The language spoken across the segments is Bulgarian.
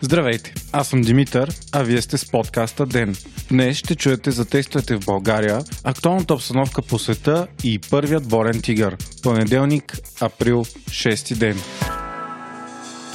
Здравейте, аз съм Димитър, а вие сте с подкаста ДЕН. Днес ще чуете за тестовете в България, актуалната обстановка по света и първият борен тигър. Понеделник, април, 6 ден.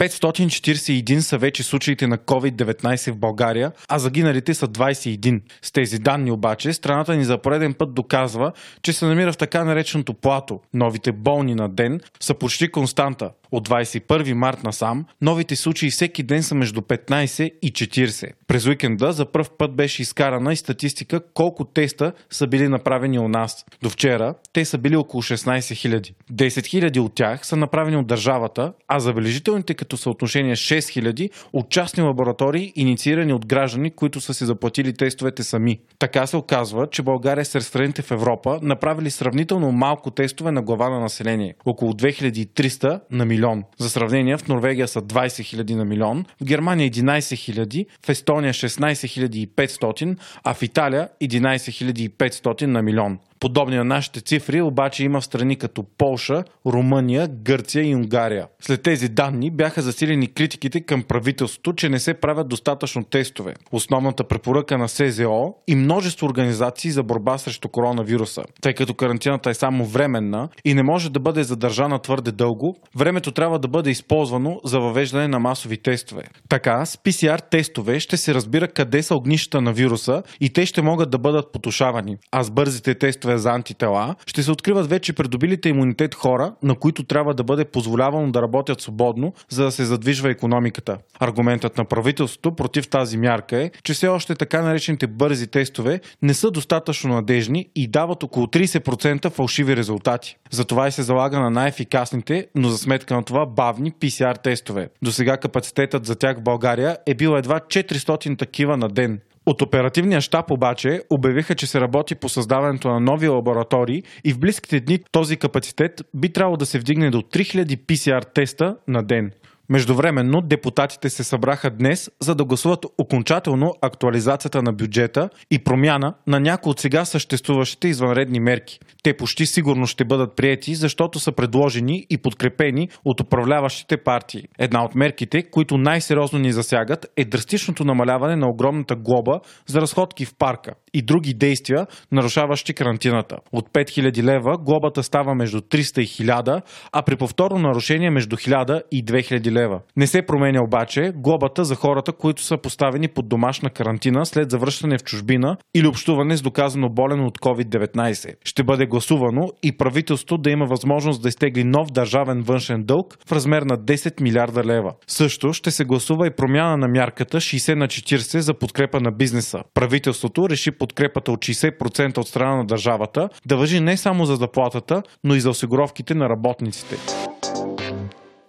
541 са вече случаите на COVID-19 в България, а загиналите са 21. С тези данни обаче страната ни за пореден път доказва, че се намира в така нареченото плато. Новите болни на ден са почти константа. От 21 март насам новите случаи всеки ден са между 15 и 40. През уикенда за пръв път беше изкарана и статистика колко теста са били направени у нас. До вчера те са били около 16 000. 10 000 от тях са направени от държавата, а забележителните като съотношение 6000 от частни лаборатории, инициирани от граждани, които са си заплатили тестовете сами. Така се оказва, че България е сред страните в Европа, направили сравнително малко тестове на глава на население. Около 2300 на милион. За сравнение, в Норвегия са 20 000 на милион, в Германия 11 000, в Естония 16 500, а в Италия 11 500 на милион. Подобни на нашите цифри обаче има в страни като Полша, Румъния, Гърция и Унгария. След тези данни бяха засилени критиките към правителството, че не се правят достатъчно тестове. Основната препоръка на СЗО и множество организации за борба срещу коронавируса. Тъй като карантината е само временна и не може да бъде задържана твърде дълго, времето трябва да бъде използвано за въвеждане на масови тестове. Така, с PCR тестове ще се разбира къде са огнищата на вируса и те ще могат да бъдат потушавани. А с бързите тестове за антитела, ще се откриват вече придобилите имунитет хора, на които трябва да бъде позволявано да работят свободно, за да се задвижва икономиката. Аргументът на правителството против тази мярка е, че все още така наречените бързи тестове не са достатъчно надежни и дават около 30% фалшиви резултати. Затова и се залага на най-ефикасните, но за сметка на това бавни PCR тестове. Досега капацитетът за тях в България е бил едва 400 такива на ден. От оперативния щаб обаче обявиха, че се работи по създаването на нови лаборатории и в близките дни този капацитет би трябвало да се вдигне до 3000 PCR теста на ден. Междувременно депутатите се събраха днес, за да гласуват окончателно актуализацията на бюджета и промяна на някои от сега съществуващите извънредни мерки. Те почти сигурно ще бъдат приети, защото са предложени и подкрепени от управляващите партии. Една от мерките, които най-сериозно ни засягат, е драстичното намаляване на огромната глоба за разходки в парка и други действия, нарушаващи карантината. От 5000 лева глобата става между 300 и 1000, а при повторно нарушение между 1000 и 2000 лева. Не се променя обаче глобата за хората, които са поставени под домашна карантина след завръщане в чужбина или общуване с доказано болен от COVID-19. Ще бъде гласувано и правителството да има възможност да изтегли нов държавен външен дълг в размер на 10 милиарда лева. Също ще се гласува и промяна на мярката 60/40 за подкрепа на бизнеса. Правителството реши подкрепата от 60% от страна на държавата да важи не само за заплатата, но и за осигуровките на работниците.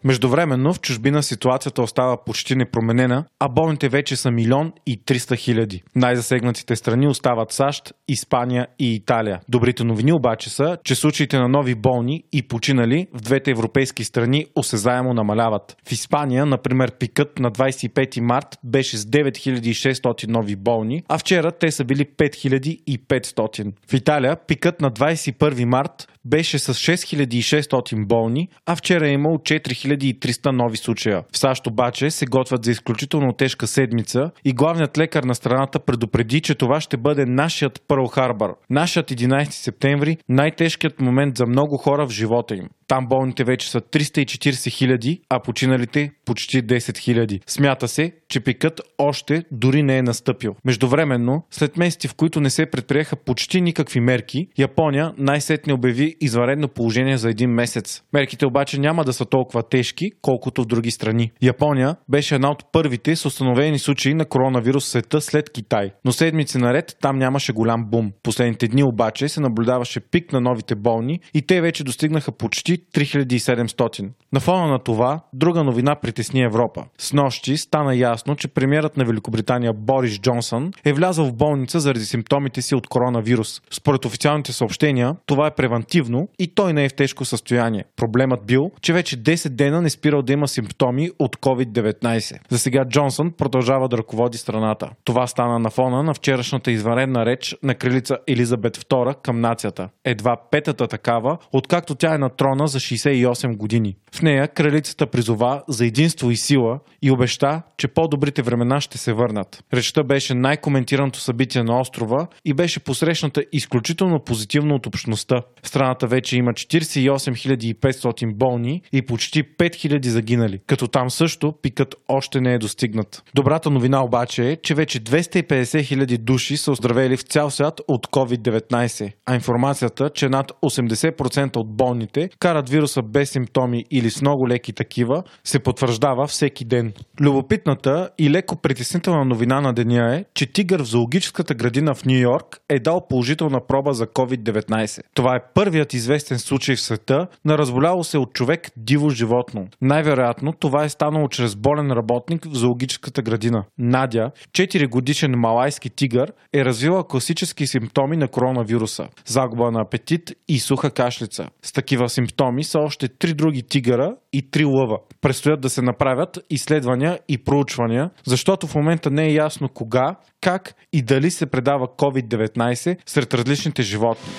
Междувременно в чужбина ситуацията остава почти непроменена, а болните вече са 1 300 000. Най-засегнатите страни остават САЩ, Испания и Италия. Добрите новини обаче са, че случаите на нови болни и починали в двете европейски страни осезаемо намаляват. В Испания, например, пикът на 25 март беше с 9600 нови болни, а вчера те са били 5500. В Италия пикът на 21 март беше с 6600 болни, а вчера е имало 4300 нови случая. В САЩ обаче се готвят за изключително тежка седмица и главният лекар на страната предупреди, че това ще бъде нашият Пърл Харбър, нашият 11 септември, най-тежкият момент за много хора в живота им. Там болните вече са 340 000, а починалите почти 10 000. Смята се, че пикът още дори не е настъпил. Междувременно, след месеци, в които не се предприеха почти никакви мерки, Япония най-сетне обяви извънредно положение за един месец. Мерките обаче няма да са толкова тежки, колкото в други страни. Япония беше една от първите с установени случаи на коронавирус в света след Китай, но седмици наред там нямаше голям бум. Последните дни обаче се наблюдаваше пик на новите болни и те вече достигнаха почти почти 3700. На фона на това, друга новина притесни Европа. Снощи стана ясно, че премиерът на Великобритания Борис Джонсън е влязъл в болница заради симптомите си от коронавирус. Според официалните съобщения, това е превантивно и той не е в тежко състояние. Проблемът бил, че вече 10 дена не спирал да има симптоми от COVID-19. За сега Джонсън продължава да ръководи страната. Това стана на фона на вчерашната извънредна реч на кралица Елизабет II към нацията. Едва петата такава, откакто тя е на трона за 68 години. В нея кралицата призова за единство и сила и обеща, че по-добрите времена ще се върнат. Речта беше най-коментираното събитие на острова и беше посрещната изключително позитивно от общността. Страната вече има 48 500 болни и почти 5000 загинали, като там също пикът още не е достигнат. Добрата новина обаче е, че вече 250 000 души са оздравели в цял свят от COVID-19, а информацията, че над 80% от болните карат вируса без симптоми или с много леки такива, се потвърждава всеки ден. Любопитната и леко притеснителна новина на деня е, че тигър в зоологическата градина в Ню Йорк е дал положителна проба за COVID-19. Това е първият известен случай в света на разболяло се от човек диво животно. Най-вероятно това е станало чрез болен работник в зоологическата градина. Надя, 4-годишен малайски тигър, е развила класически симптоми на коронавируса – загуба на апетит и суха кашлица. С такива симптоми са още 3 други тигъра и 3 лъва. Предстоят да се направят изследвания и проучвания, защото в момента не е ясно кога, как и дали се предава COVID-19 сред различните животни.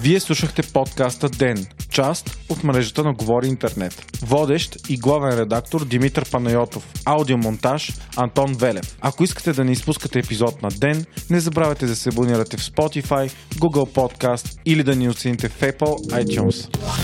Вие слушахте подкаста ДЕН, част от мрежата на Говори Интернет. Водещ и главен редактор Димитър Панайотов. Аудиомонтаж Антон Велев. Ако искате да не изпускате епизод на ДЕН, не забравяйте да се абонирате в Spotify, Google Podcast или да ни оцените в Apple iTunes.